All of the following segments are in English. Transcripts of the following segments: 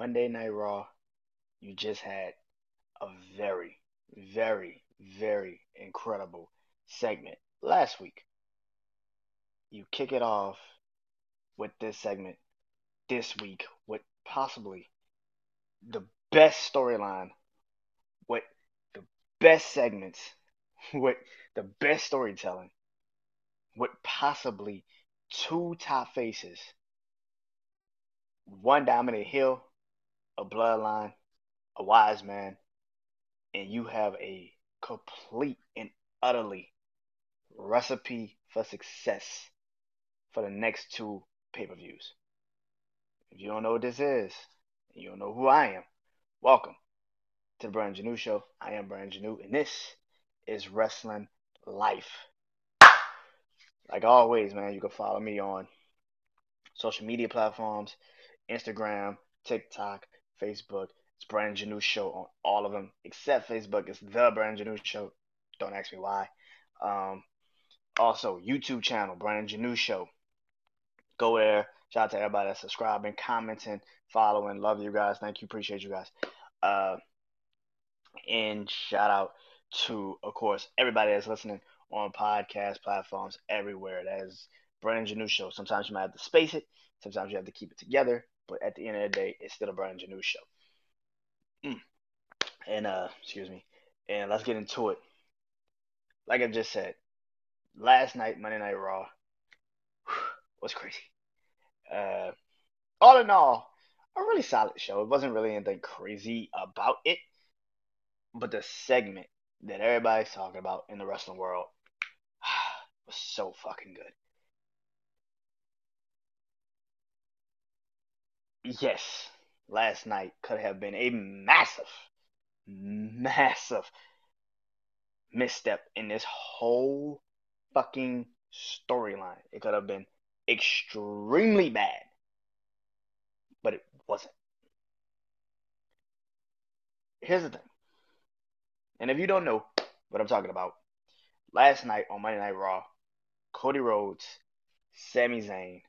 Monday Night Raw, you just had a very, very, very incredible segment last week. You kick it off with this segment this week with possibly the best storyline, with the best segments, with the best storytelling, with possibly two top faces, one dominant heel, a bloodline, a wise man, and you have a complete and utterly recipe for success for the next two pay-per-views. If you don't know what this is, and you don't know who I am, welcome to the Brandon Janu Show. I am Brandon Janu, and this is Wrestling Life. Like always, man, you can follow me on social media platforms, Instagram, TikTok, Facebook. It's Brandon Janu Show on all of them, except Facebook. It's The Brandon Janu Show. Don't ask me why. Also, YouTube channel, Brandon Janu Show. Go there. Shout out to everybody that's subscribing, commenting, following. Love you guys. Thank you. Appreciate you guys. And shout out to, of course, everybody that's listening on podcast platforms everywhere. That is Brandon Janu Show. Sometimes you might have to space it. Sometimes you have to keep it together. But at the end of the day, it's still a Brandon Janu Show. And, and let's get into it. Like I just said, last night, Monday Night Raw, was crazy. All in all, a really solid show. It wasn't really anything crazy about it. But the segment that everybody's talking about in the wrestling world was so fucking good. Yes, last night could have been a massive, massive misstep in this whole fucking storyline. It could have been extremely bad, but it wasn't. Here's the thing. And if you don't know what I'm talking about, last night on Monday Night Raw, Cody Rhodes, Sami Zayn,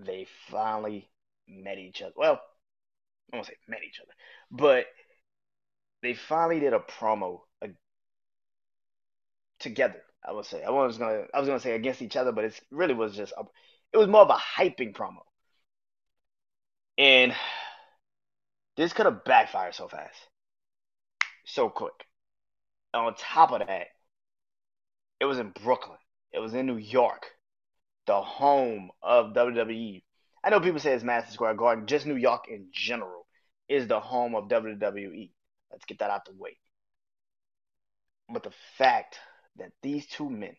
they finally met each other. Well, I won't say met each other, but they finally did a promo together. I would say I was gonna say against each other, but it really was just it was more of a hyping promo, and this could have backfired so fast, so quick. And on top of that, it was in Brooklyn. It was in New York, the home of WWE. I know people say it's Madison Square Garden. Just New York in general is the home of WWE. Let's get that out the way. But the fact that these two men,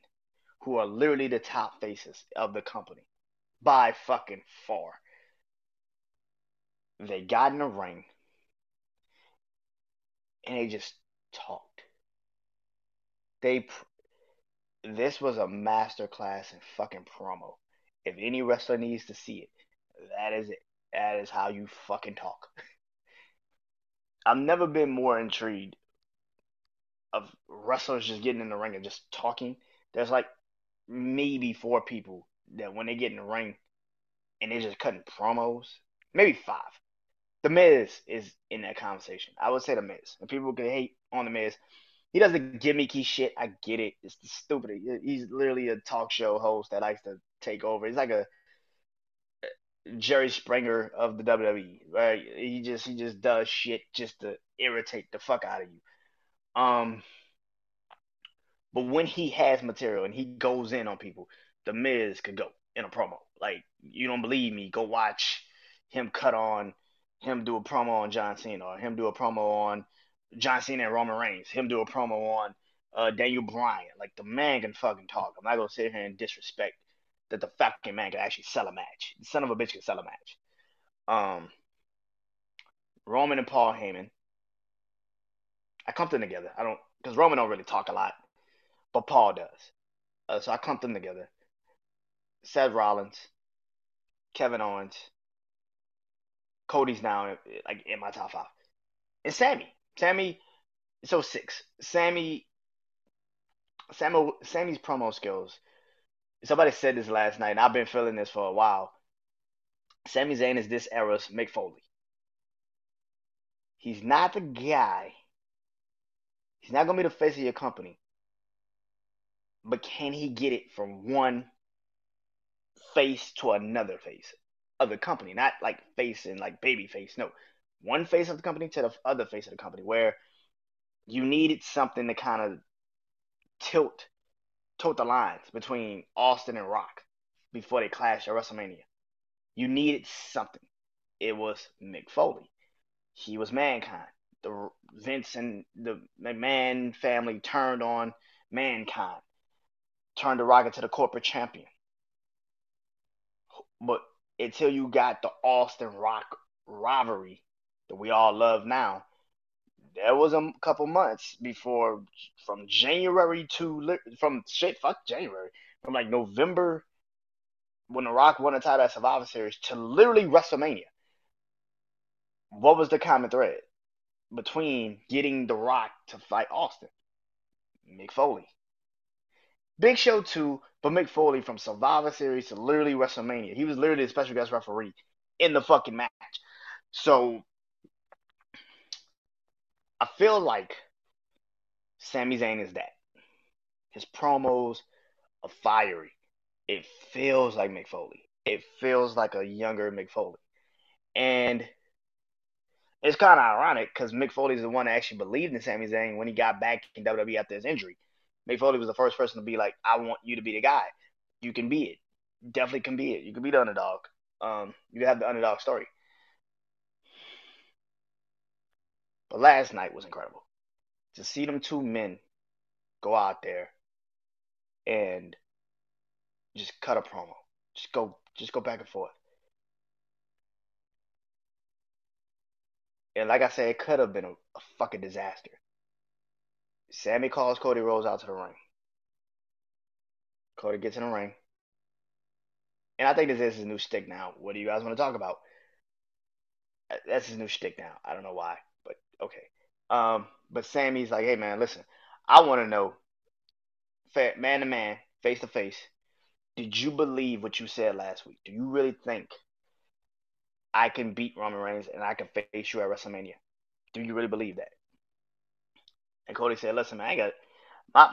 who are literally the top faces of the company, by fucking far, they got in the ring, and they just talked. This was a masterclass in fucking promo. If any wrestler needs to see it. That is how you fucking talk. I've never been more intrigued of wrestlers just getting in the ring and just talking. There's like maybe 4 people that when they get in the ring and they're just cutting promos, maybe 5. The Miz is in that conversation. I would say The Miz. And people can hate on The Miz. He does the gimmicky shit. I get it. It's stupid. He's literally a talk show host that likes to take over. He's like a Jerry Springer of the WWE, right? He just does shit just to irritate the fuck out of you. But when he has material and he goes in on people, The Miz could go in a promo. Like, you don't believe me? Go watch him cut on him do a promo on John Cena, or him do a promo on John Cena and Roman Reigns, him do a promo on Daniel Bryan. Like, the man can fucking talk. I'm not gonna sit here and disrespect that the fucking man can actually sell a match. The son of a bitch can sell a match. Roman and Paul Heyman, I clumped them together. I don't, because Roman don't really talk a lot, but Paul does. So I clumped them together. Seth Rollins, Kevin Owens, Cody's now like in my top 5, and Sammy. So 6. Sammy's promo skills. Somebody said this last night, and I've been feeling this for a while. Sami Zayn is this era's Mick Foley. He's not the guy. He's not going to be the face of your company. But can he get it from one face to another face of the company? Not like face and like baby face. No. One face of the company to the other face of the company, where you needed something to kind of tilt the lines between Austin and Rock before they clashed at WrestleMania. You needed something. It was Mick Foley. He was Mankind. The Vince and the McMahon family turned on Mankind, turned the Rock into the corporate champion. But until you got the Austin Rock rivalry that we all love now, there was a couple months before, from like November, when The Rock won the title at Survivor Series, to literally WrestleMania. What was the common thread between getting The Rock to fight Austin? Mick Foley. Big Show too, but Mick Foley from Survivor Series to literally WrestleMania. He was literally a special guest referee in the fucking match. So I feel like Sami Zayn is that. His promos are fiery. It feels like Mick Foley. It feels like a younger Mick Foley. And it's kind of ironic because Mick Foley is the one that actually believed in Sami Zayn when he got back in WWE after his injury. Mick Foley was the first person to be like, I want you to be the guy. You can be it. Definitely can be it. You can be the underdog. You have the underdog story. But last night was incredible. To see them two men go out there and just cut a promo. Just go back and forth. And like I said, it could have been a fucking disaster. Sammy calls Cody Rhodes out to the ring. Cody gets in the ring. And I think this is his new shtick now. What do you guys want to talk about? That's his new shtick now. I don't know why. Okay. But Sammy's like, hey, man, listen, I want to know, man to man, face to face, did you believe what you said last week? Do you really think I can beat Roman Reigns and I can face you at WrestleMania? Do you really believe that? And Cody said, listen, man, I got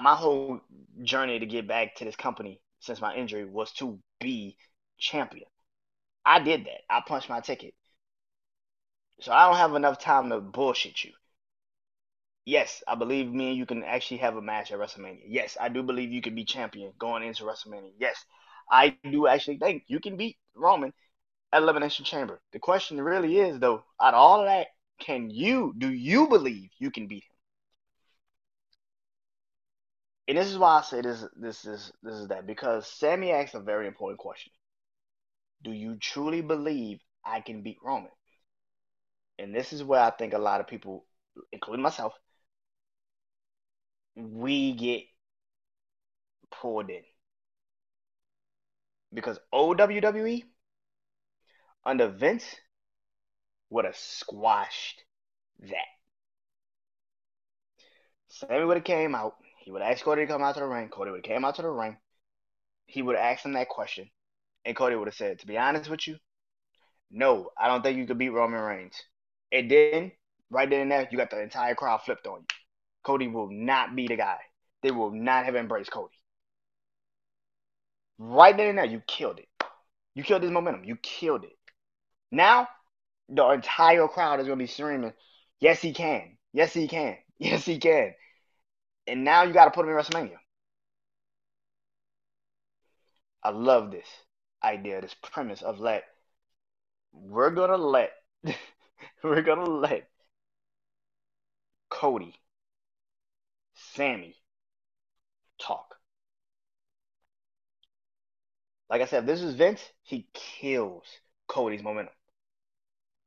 my whole journey to get back to this company since my injury was to be champion. I did that. I punched my ticket. So I don't have enough time to bullshit you. Yes, I believe me and you can actually have a match at WrestleMania. Yes, I do believe you can be champion going into WrestleMania. Yes, I do actually think you can beat Roman at Elimination Chamber. The question really is, though, out of all of that, do you believe you can beat him? And this is why I say this is that, because Sammy asked a very important question. Do you truly believe I can beat Roman? And this is where I think a lot of people, including myself, we get pulled in. Because old WWE, under Vince, would have squashed that. Sammy would have came out. He would have asked Cody to come out to the ring. Cody would have came out to the ring. He would have asked him that question. And Cody would have said, to be honest with you, no, I don't think you could beat Roman Reigns. And then, right then and there, you got the entire crowd flipped on you. Cody will not be the guy. They will not have embraced Cody. Right then and there, you killed it. You killed this momentum. You killed it. Now, the entire crowd is going to be screaming, yes, he can. Yes, he can. Yes, he can. And now you got to put him in WrestleMania. I love this idea, this premise of we're gonna let Cody, Sammy talk. Like I said, if this is Vince, he kills Cody's momentum.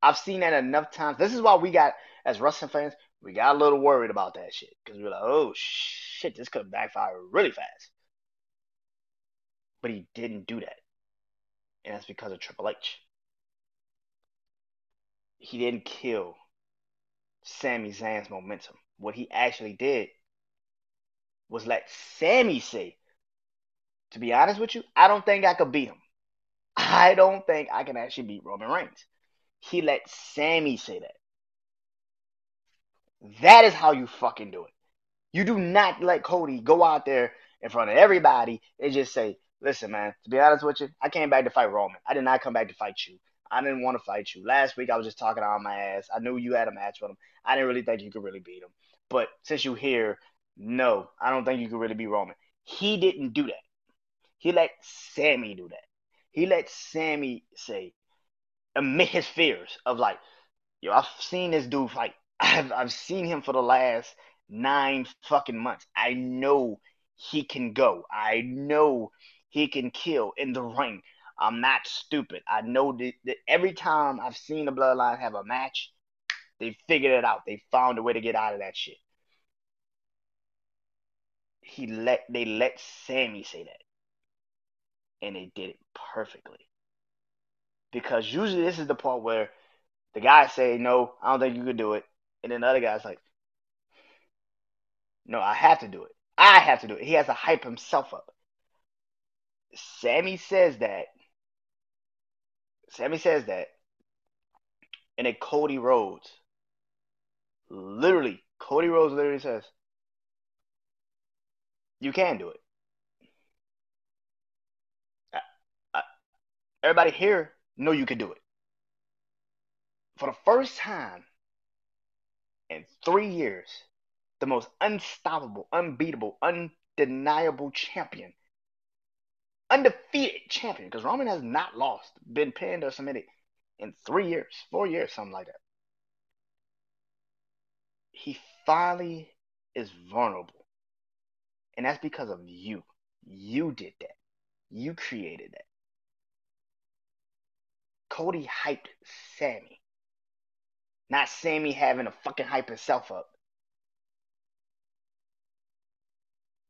I've seen that enough times. This is why we got, as wrestling fans, we got a little worried about that shit. Because we were like, oh shit, this could backfire really fast. But he didn't do that. And that's because of Triple H. He didn't kill Sami Zayn's momentum. What he actually did was let Sammy say, to be honest with you, I don't think I could beat him. I don't think I can actually beat Roman Reigns. He let Sami say that. That is how you fucking do it. You do not let Cody go out there in front of everybody and just say, listen, man, to be honest with you, I came back to fight Roman. I did not come back to fight you. I didn't want to fight you. Last week, I was just talking out my ass. I knew you had a match with him. I didn't really think you could really beat him. But since you're here, no, I don't think you could really beat Roman. He didn't do that. He let Sami do that. He let Sami say, admit his fears of like, yo, I've seen this dude fight. I've seen him for the last 9 fucking months. I know he can go. I know he can kill in the ring. I'm not stupid. I know that every time I've seen the Bloodline have a match, they figured it out. They found a way to get out of that shit. They let Sami say that. And they did it perfectly. Because usually this is the part where the guy say, no, I don't think you could do it. And then the other guy's like, no, I have to do it. I have to do it. He has to hype himself up. Sami says that. Sami says that. And then Cody Rhodes literally says, you can do it. Everybody here know you can do it. For the first time in 3 years, the most unstoppable, unbeatable, undeniable champion, undefeated champion, because Roman has not lost, been pinned or submitted in 3 years, 4 years, something like that. He finally is vulnerable. And that's because of you. You did that. You created that. Cody hyped Sami. Not Sami having to fucking hype himself up.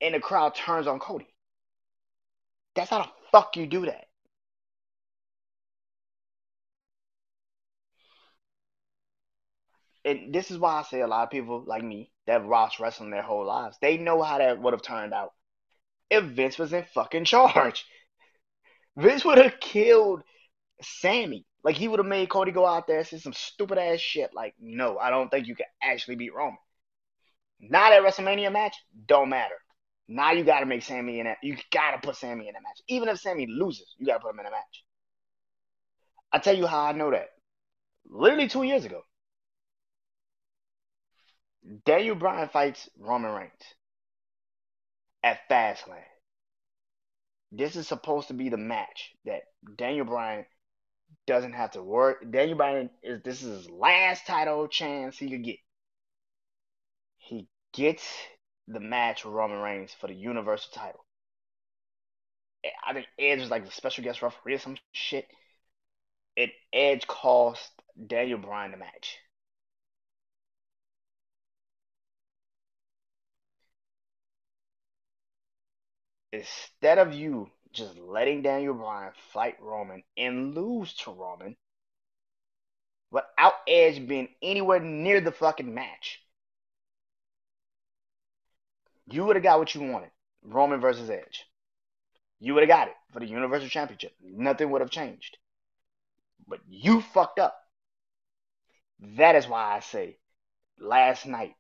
And the crowd turns on Cody. That's how the fuck you do that. And this is why I say a lot of people like me that watch wrestling their whole lives, they know how that would have turned out if Vince was in fucking charge. Vince would have killed Sami. Like, he would have made Cody go out there and say some stupid ass shit like, no, I don't think you can actually beat Roman. Now that WrestleMania match don't matter. Now you got to make Sami in that. You got to put Sami in that match. Even if Sami loses, you got to put him in a match. I tell you how I know that. Literally 2 years ago, Daniel Bryan fights Roman Reigns at Fastlane. This is supposed to be the match that Daniel Bryan doesn't have to work. Daniel Bryan this is his last title chance he could get. He gets the match with Roman Reigns for the Universal title. I think Edge was like the special guest referee or some shit. And Edge cost Daniel Bryan the match. Instead of you just letting Daniel Bryan fight Roman and lose to Roman without Edge being anywhere near the fucking match, you would have got what you wanted. Roman versus Edge. You would have got it for the Universal Championship. Nothing would have changed. But you fucked up. That is why I say last night,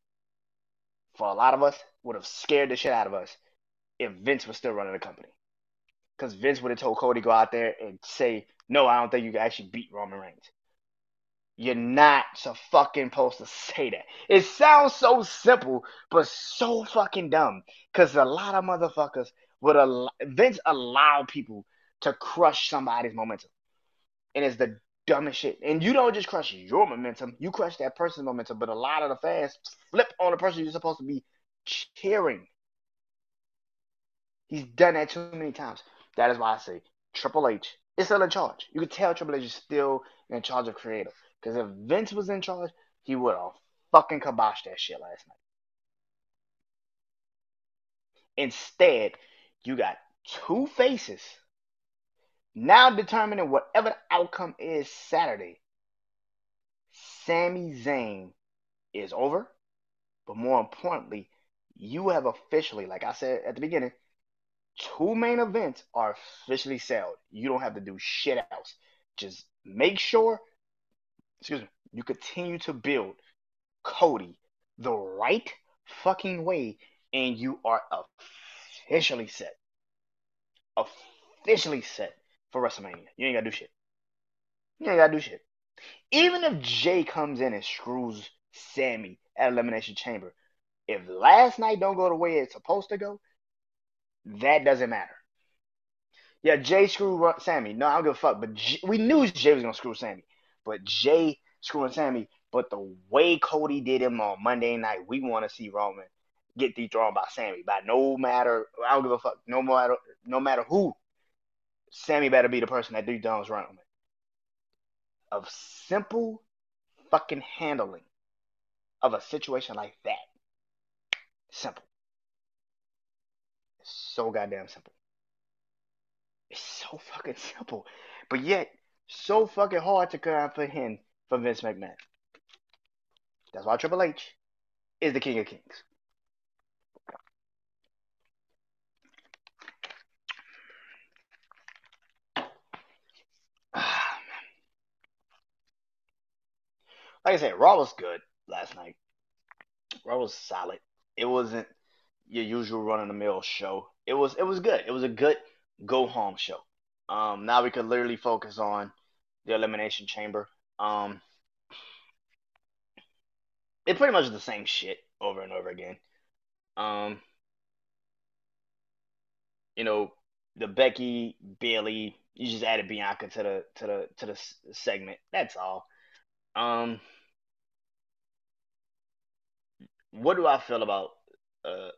for a lot of us, would have scared the shit out of us if Vince was still running the company. Because Vince would have told Cody to go out there and say, no, I don't think you can actually beat Roman Reigns. You're not so fucking supposed to say that. It sounds so simple, but so fucking dumb. Because a lot of motherfuckers Vince allowed people to crush somebody's momentum. And it's the dumbest shit. And you don't just crush your momentum. You crush that person's momentum. But a lot of the fans flip on the person you're supposed to be cheering. He's done that too many times. That is why I say Triple H is still in charge. You can tell Triple H is still in charge of creative. Because if Vince was in charge, he would have fucking kiboshed that shit last night. Instead, you got two faces now determining whatever the outcome is Saturday. Sami Zayn is over. But more importantly, you have officially, like I said at the beginning, two main events are officially sold. You don't have to do shit else. Just make sure, you continue to build Cody the right fucking way, and you are officially set. Officially set for WrestleMania. You ain't got to do shit. Even if Jay comes in and screws Sammy at Elimination Chamber, if last night don't go the way it's supposed to go, that doesn't matter. Yeah, Jay screwed Sammy. No, I don't give a fuck. But we knew Jay was going to screw Sammy. But Jay screwing Sammy. But the way Cody did him on Monday night, we want to see Roman get dethroned by Sammy. By no matter, I don't give a fuck. No matter who, Sammy better be the person that dethrones Roman. Of simple fucking handling of a situation like that. Simple. It's so goddamn simple. It's so fucking simple. But yet, so fucking hard to comprehend for Vince McMahon. That's why Triple H is the King of Kings. Like I said, Raw was good last night. Raw was solid. It wasn't your usual run-of-the-mill show. It was good. It was a good go-home show. Now we could literally focus on the Elimination Chamber. It pretty much is the same shit over and over again. The Becky, Bailey, you just added Bianca to the segment. That's all. What do I feel about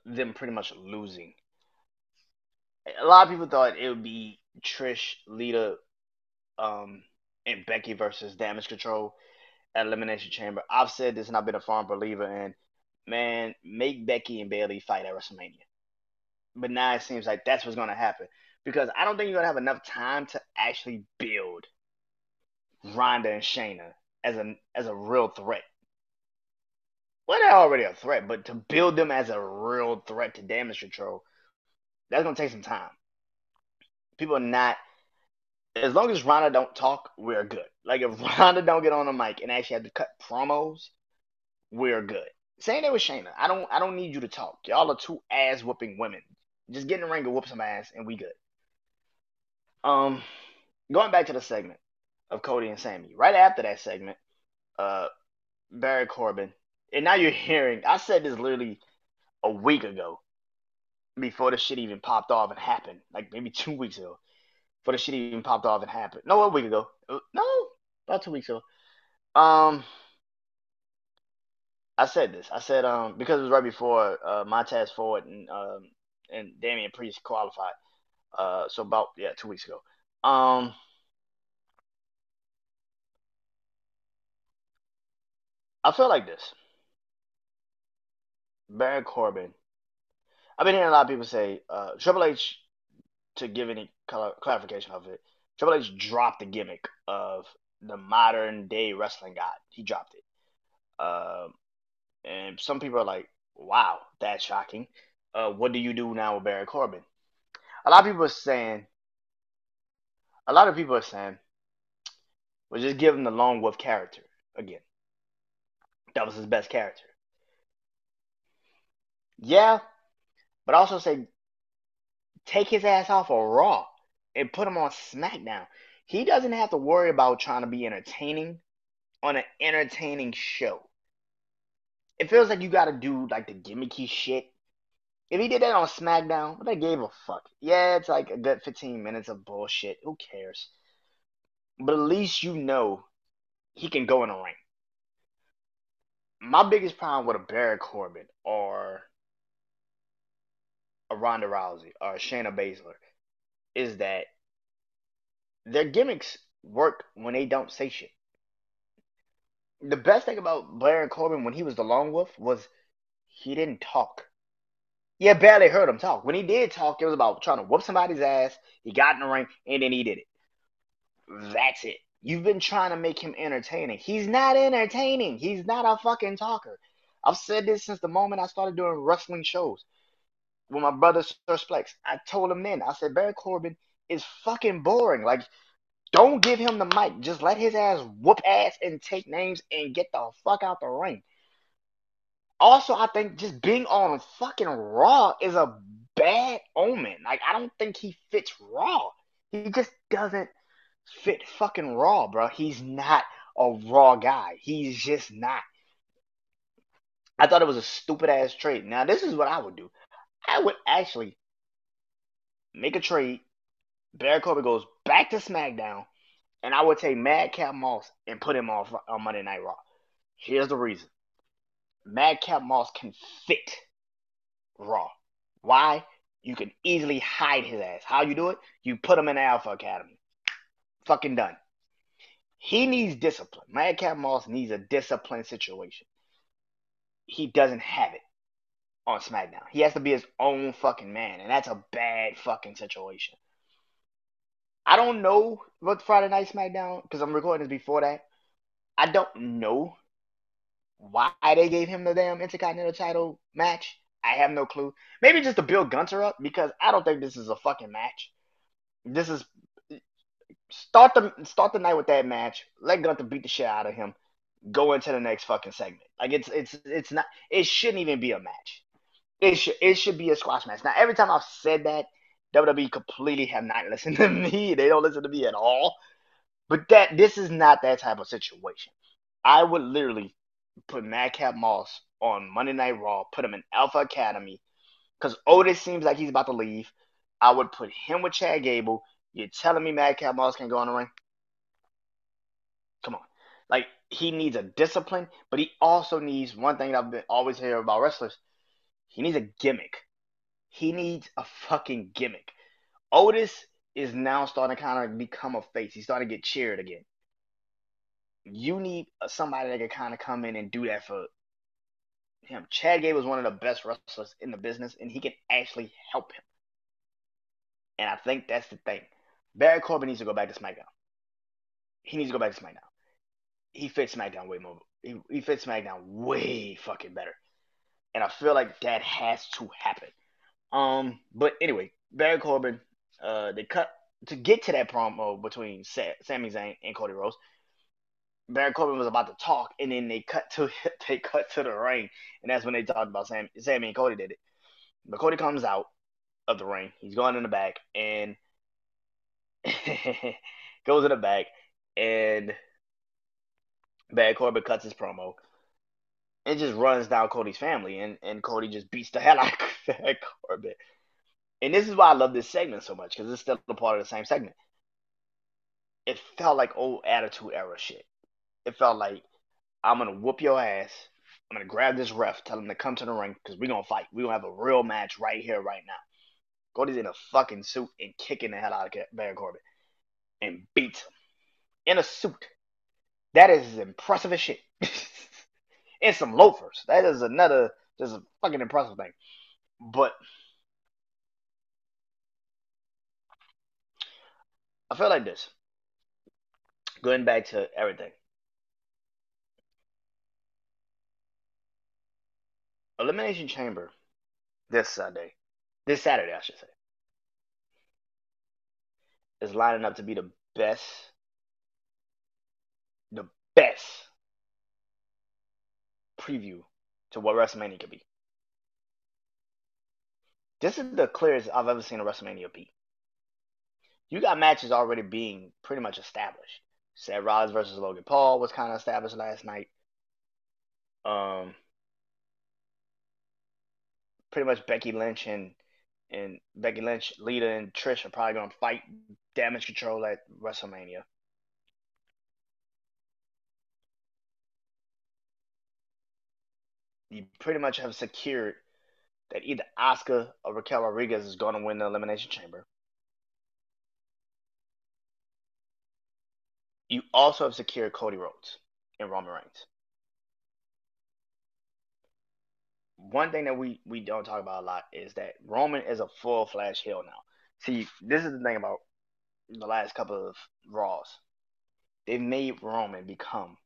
them pretty much losing? A lot of people thought it would be Trish, Lita, and Becky versus Damage Control at Elimination Chamber. I've said this, and I've been a firm believer in, man, make Becky and Bailey fight at WrestleMania. But now it seems like that's what's going to happen, because I don't think you're going to have enough time to actually build Ronda and Shayna as a real threat. Well, they're already a threat, but to build them as a real threat to Damage Control, that's going to take some time. People are not... As long as Ronda don't talk, we're good. Like, if Ronda don't get on the mic and actually have to cut promos, we're good. Same thing with Shayna. I don't need you to talk. Y'all are two ass-whooping women. Just get in the ring and whoop some ass, and we good. Going back to the segment of Cody and Sammy. Right after that segment, Baron Corbin. And now you're hearing... I said this literally a week ago, before the shit even popped off and happened. Like, maybe 2 weeks ago. Before the shit even popped off and happened. No, a week ago. No, about 2 weeks ago. I said this. I said, because it was right before Montez Ford and Damian Priest qualified. So about, 2 weeks ago. I feel like this. Baron Corbin. I've been hearing a lot of people say, Triple H, to give any clarification of it, Triple H dropped the gimmick of the modern-day wrestling god. He dropped it. And some people are like, wow, that's shocking. What do you do now with Baron Corbin? A lot of people are saying, well, just give him the Lone Wolf character again. That was his best character. Yeah, but I also say take his ass off of Raw and put him on SmackDown. He doesn't have to worry about trying to be entertaining on an entertaining show. It feels like you got to do like the gimmicky shit. If he did that on SmackDown, what they gave a fuck? Yeah, it's like a good 15 minutes of bullshit. Who cares? But at least you know he can go in the ring. My biggest problem with a Baron Corbin or a Ronda Rousey or Shayna Baszler is that their gimmicks work when they don't say shit. The best thing about Baron Corbin when he was the Lone Wolf was he didn't talk. You barely heard him talk. When he did talk, it was about trying to whoop somebody's ass. He got in the ring, and then he did it. That's it. You've been trying to make him entertaining. He's not entertaining. He's not a fucking talker. I've said this since the moment I started doing wrestling shows. with my brother Sursplex. I told him then, I said, Baron Corbin is fucking boring. Like, don't give him the mic. Just let his ass whoop ass and take names and get the fuck out the ring. Also, I think just being on fucking Raw is a bad omen. Like, I don't think he fits Raw. He just doesn't fit fucking Raw, bro. He's not a Raw guy. He's just not. I thought it was a stupid-ass trade. Now, this is what I would do. I would actually make a trade. Baron Corbin goes back to SmackDown, and I would take Madcap Moss and put him on Monday Night Raw. Here's the reason. Madcap Moss can fit Raw. Why? You can easily hide his ass. How you do it? You put him in the Alpha Academy. Fucking done. He needs discipline. Madcap Moss needs a disciplined situation. He doesn't have it on SmackDown. He has to be his own fucking man, and that's a bad fucking situation. I don't know what Friday Night SmackDown, because I'm recording this before that. I don't know why they gave him the damn Intercontinental title match. I have no clue. Maybe just to build Gunther up, because I don't think this is a fucking match. This is start the night with that match. Let Gunther beat the shit out of him. Go into the next fucking segment. Like, it's not. It shouldn't even be a match. It should be a squash match. Now, every time I've said that, WWE completely have not listened to me. They don't listen to me at all. But this is not that type of situation. I would literally put Madcap Moss on Monday Night Raw, put him in Alpha Academy, because Otis seems like he's about to leave. I would put him with Chad Gable. You're telling me Madcap Moss can go on the ring? Come on. Like, he needs a discipline, but he also needs one thing that I've always heard about wrestlers. He needs a gimmick. He needs a fucking gimmick. Otis is now starting to kind of become a face. He's starting to get cheered again. You need somebody that can kind of come in and do that for him. Chad Gable is one of the best wrestlers in the business, and he can actually help him. And I think that's the thing. Baron Corbin needs to go back to SmackDown. He needs to go back to SmackDown. He fits SmackDown way more. He fits SmackDown way fucking better. And I feel like that has to happen. But anyway, Baron Corbin, they cut to get to that promo between Sami Zayn and Cody Rhodes. Baron Corbin was about to talk, and then they cut to the ring, and that's when they talked about Sami and Cody did it. But Cody comes out of the ring. He's going in the back and goes in the back, and Baron Corbin cuts his promo. It just runs down Cody's family, and Cody just beats the hell out of Corbin. And this is why I love this segment so much, because it's still a part of the same segment. It felt like old Attitude Era shit. It felt like, I'm going to whoop your ass. I'm going to grab this ref, tell him to come to the ring, because we're going to fight. We're going to have a real match right here, right now. Cody's in a fucking suit and kicking the hell out of Baron Corbin and beats him in a suit. That is impressive as shit. And some loafers. That is another, just a fucking impressive thing. But I feel like this. Going back to everything. Elimination Chamber this Saturday, I should say, is lining up to be the best preview to what WrestleMania could be. This is the clearest I've ever seen a WrestleMania be. You got matches already being pretty much established. Seth Rollins versus Logan Paul was kind of established last night. Pretty much Becky Lynch, Lita, and Trish are probably gonna fight Damage Control at WrestleMania. You pretty much have secured that either Asuka or Raquel Rodriguez is going to win the Elimination Chamber. You also have secured Cody Rhodes and Roman Reigns. One thing that we don't talk about a lot is that Roman is a full-fledged heel now. See, this is the thing about the last couple of Raws. They've made Roman become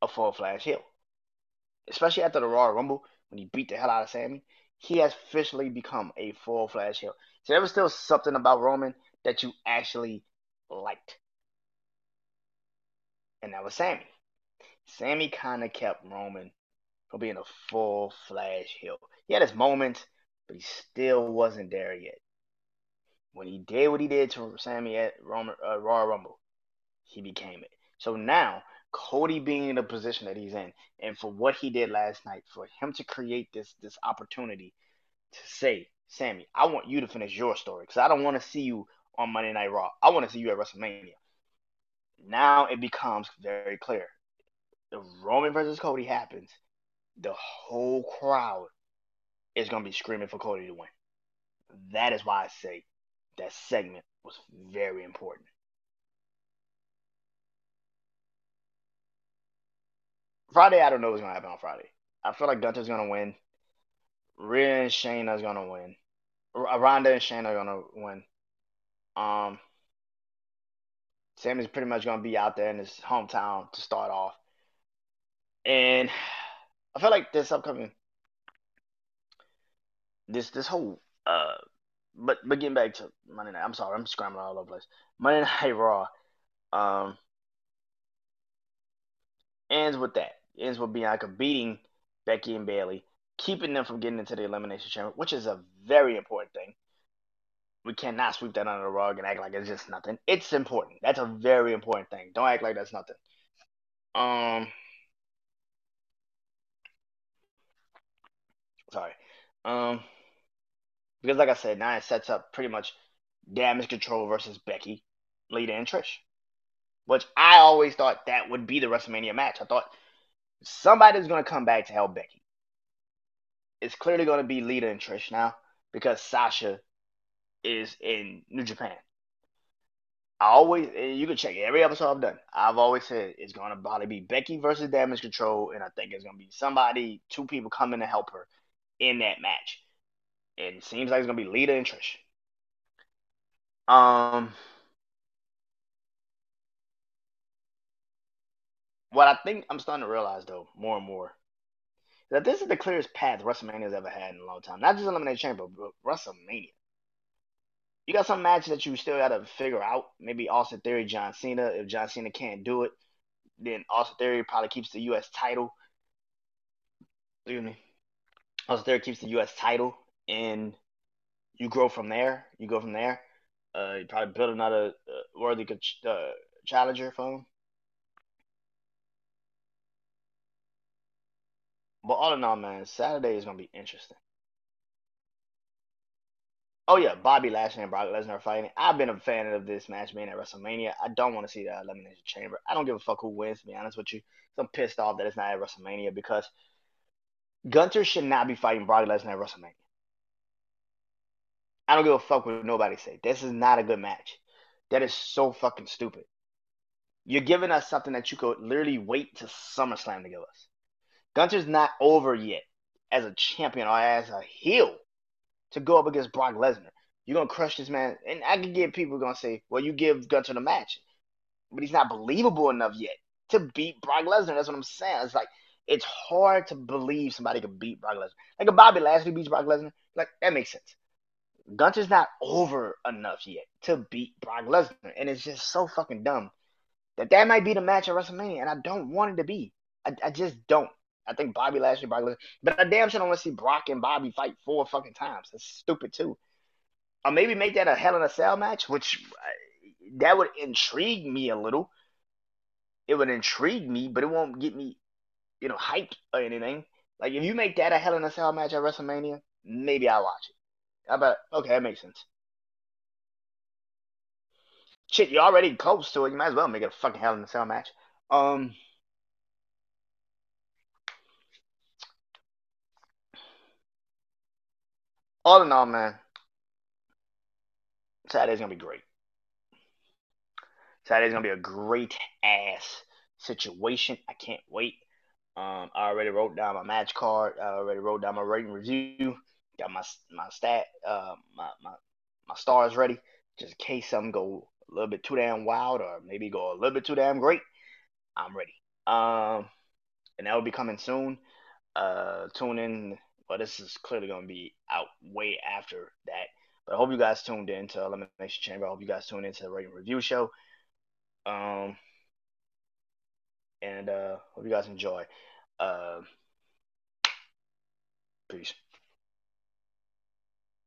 a full-fledged heel. Especially after the Royal Rumble, when he beat the hell out of Sami, he has officially become a full-fledged heel. So there was still something about Roman that you actually liked. And that was Sami. Sami kind of kept Roman from being a full-fledged heel. He had his moments, but he still wasn't there yet. When he did what he did to Sami at Royal Rumble, he became it. So now, Cody being in the position that he's in, and for what he did last night, for him to create this opportunity to say, Sami, I want you to finish your story because I don't want to see you on Monday Night Raw. I want to see you at WrestleMania. Now it becomes very clear. If Roman versus Cody happens, the whole crowd is going to be screaming for Cody to win. That is why I say that segment was very important. Friday, I don't know what's going to happen on Friday. I feel like Gunther's going to win. Rhea and Shayna's going to win. Ronda and Shayna are going to win. Sami's pretty much going to be out there in his hometown to start off. And I feel like this upcoming, this whole, but getting back to Monday Night, I'm sorry, I'm scrambling all over the place. Monday Night Raw ends with that. Ends with Bianca beating Becky and Bailey, keeping them from getting into the Elimination Chamber, which is a very important thing. We cannot sweep that under the rug and act like it's just nothing. It's important. That's a very important thing. Don't act like that's nothing. Sorry. Because like I said, now it sets up pretty much Damage Control versus Becky, Lita, and Trish. Which I always thought that would be the WrestleMania match. I thought somebody's going to come back to help Becky. It's clearly going to be Lita and Trish now because Sasha is in New Japan. I always, you can check every episode I've done. I've always said it's going to probably be Becky versus Damage Control, and I think it's going to be somebody, two people coming to help her in that match. And it seems like it's going to be Lita and Trish. What I think I'm starting to realize, though, more and more, that this is the clearest path WrestleMania's ever had in a long time. Not just Elimination Chamber, but WrestleMania. You got some matches that you still got to figure out. Maybe Austin Theory, John Cena. If John Cena can't do it, then Austin Theory probably keeps the U.S. title. Excuse me. Austin Theory keeps the U.S. title, and you grow from there. You go from there. You probably build another worthy challenger for him. But all in all, man, Saturday is going to be interesting. Oh, yeah, Bobby Lashley and Brock Lesnar fighting. I've been a fan of this match being at WrestleMania. I don't want to see the Elimination Chamber. I don't give a fuck who wins, to be honest with you. So I'm pissed off that it's not at WrestleMania because Gunther should not be fighting Brock Lesnar at WrestleMania. I don't give a fuck what nobody say. This is not a good match. That is so fucking stupid. You're giving us something that you could literally wait to SummerSlam to give us. Gunther's not over yet as a champion or as a heel to go up against Brock Lesnar. You're going to crush this man. And I can get people going to say, well, you give Gunther the match. But he's not believable enough yet to beat Brock Lesnar. That's what I'm saying. It's like, it's hard to believe somebody can beat Brock Lesnar. Like if Bobby Lashley beats Brock Lesnar, like that makes sense. Gunther's not over enough yet to beat Brock Lesnar. And it's just so fucking dumb that might be the match at WrestleMania. And I don't want it to be. I just don't. I think Bobby Lashley, Brock Lesnar. But I damn sure don't want to see Brock and Bobby fight 4 fucking times. That's stupid, too. Or maybe make that a Hell in a Cell match, which that would intrigue me a little. It would intrigue me, but it won't get me, hyped or anything. Like, if you make that a Hell in a Cell match at WrestleMania, maybe I'll watch it. Okay, that makes sense. Shit, you're already close to it. You might as well make it a fucking Hell in a Cell match. All in all, man, Saturday's going to be great. Saturday's going to be a great-ass situation. I can't wait. I already wrote down my match card. I already wrote down my rating review. Got my stat, my stars ready, just in case something go a little bit too damn wild or maybe go a little bit too damn great. I'm ready. And that will be coming soon. Tune in. But this is clearly going to be out way after that. But I hope you guys tuned in to Elimination Chamber. I hope you guys tuned in to the Rating Review Show. And hope you guys enjoy. Peace.